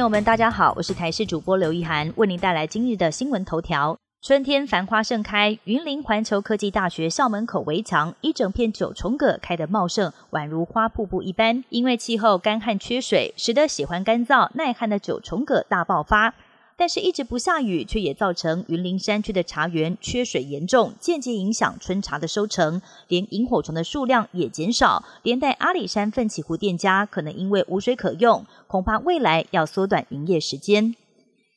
朋友们大家好，我是台视主播刘一涵，为您带来今日的新闻头条。春天繁花盛开，云林环球科技大学校门口围墙一整片九重葛开得茂盛，宛如花瀑布一般。因为气候干旱缺水，使得喜欢干燥耐旱的九重葛大爆发，但是一直不下雨，却也造成云林山区的茶园缺水严重，间接影响春茶的收成，连萤火虫的数量也减少，连带阿里山奋起湖店家可能因为无水可用，恐怕未来要缩短营业时间。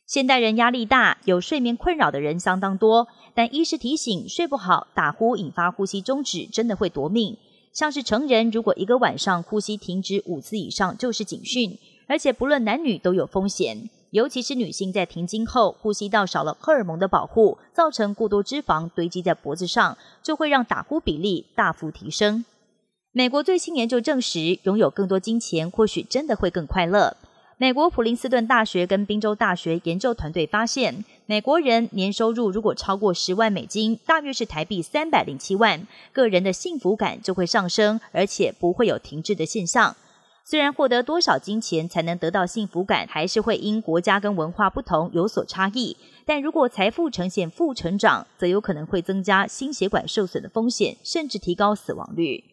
现代人压力大，有睡眠困扰的人相当多，但医师提醒，睡不好打呼引发呼吸中止真的会夺命。像是成人如果一个晚上呼吸停止5次以上就是警讯，而且不论男女都有风险，尤其是女性在停经后呼吸道少了荷尔蒙的保护，造成过多脂肪堆积在脖子上，就会让打呼比例大幅提升。美国最新研究证实，拥有更多金钱或许真的会更快乐。美国普林斯顿大学跟宾州大学研究团队发现，美国人年收入如果超过10万美金，大约是台币307万，个人的幸福感就会上升，而且不会有停滞的现象。虽然获得多少金钱才能得到幸福感，还是会因国家跟文化不同有所差异，但如果财富呈现负成长，则有可能会增加心血管受损的风险，甚至提高死亡率。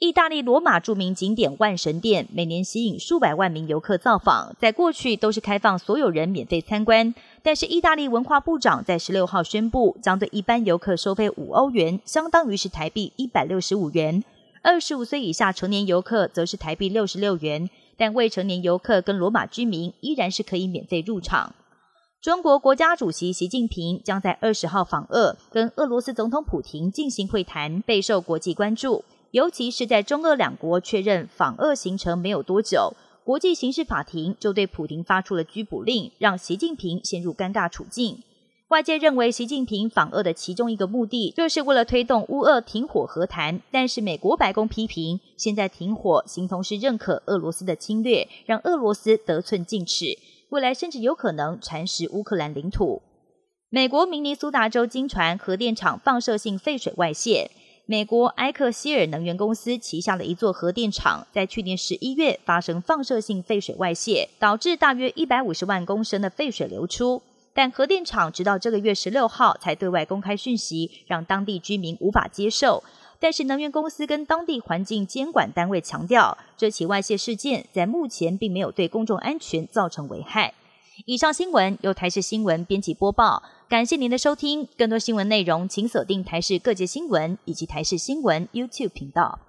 意大利罗马著名景点万神殿每年吸引数百万名游客造访，在过去都是开放所有人免费参观，但是意大利文化部长在16号宣布，将对一般游客收费5欧元，相当于是台币165元，25岁以下成年游客则是台币66元，但未成年游客跟罗马居民依然是可以免费入场。中国国家主席习近平将在20号访俄，跟俄罗斯总统普廷进行会谈，备受国际关注，尤其是在中俄两国确认访俄行程没有多久，国际刑事法庭就对普廷发出了拘捕令，让习近平陷入尴尬处境。外界认为习近平访俄的其中一个目的就是为了推动乌俄停火和谈，但是美国白宫批评，现在停火形同是认可俄罗斯的侵略，让俄罗斯得寸进尺，未来甚至有可能蚕食乌克兰领土。美国明尼苏达州经传核电厂放射性废水外泄，美国埃克希尔能源公司旗下的一座核电厂在去年11月发生放射性废水外泄，导致大约150万公升的废水流出，但核电厂直到这个月16号才对外公开讯息，让当地居民无法接受。但是能源公司跟当地环境监管单位强调，这起外泄事件在目前并没有对公众安全造成危害。以上新闻由台视新闻编辑播报，感谢您的收听。更多新闻内容，请锁定台视各界新闻以及台视新闻 YouTube 频道。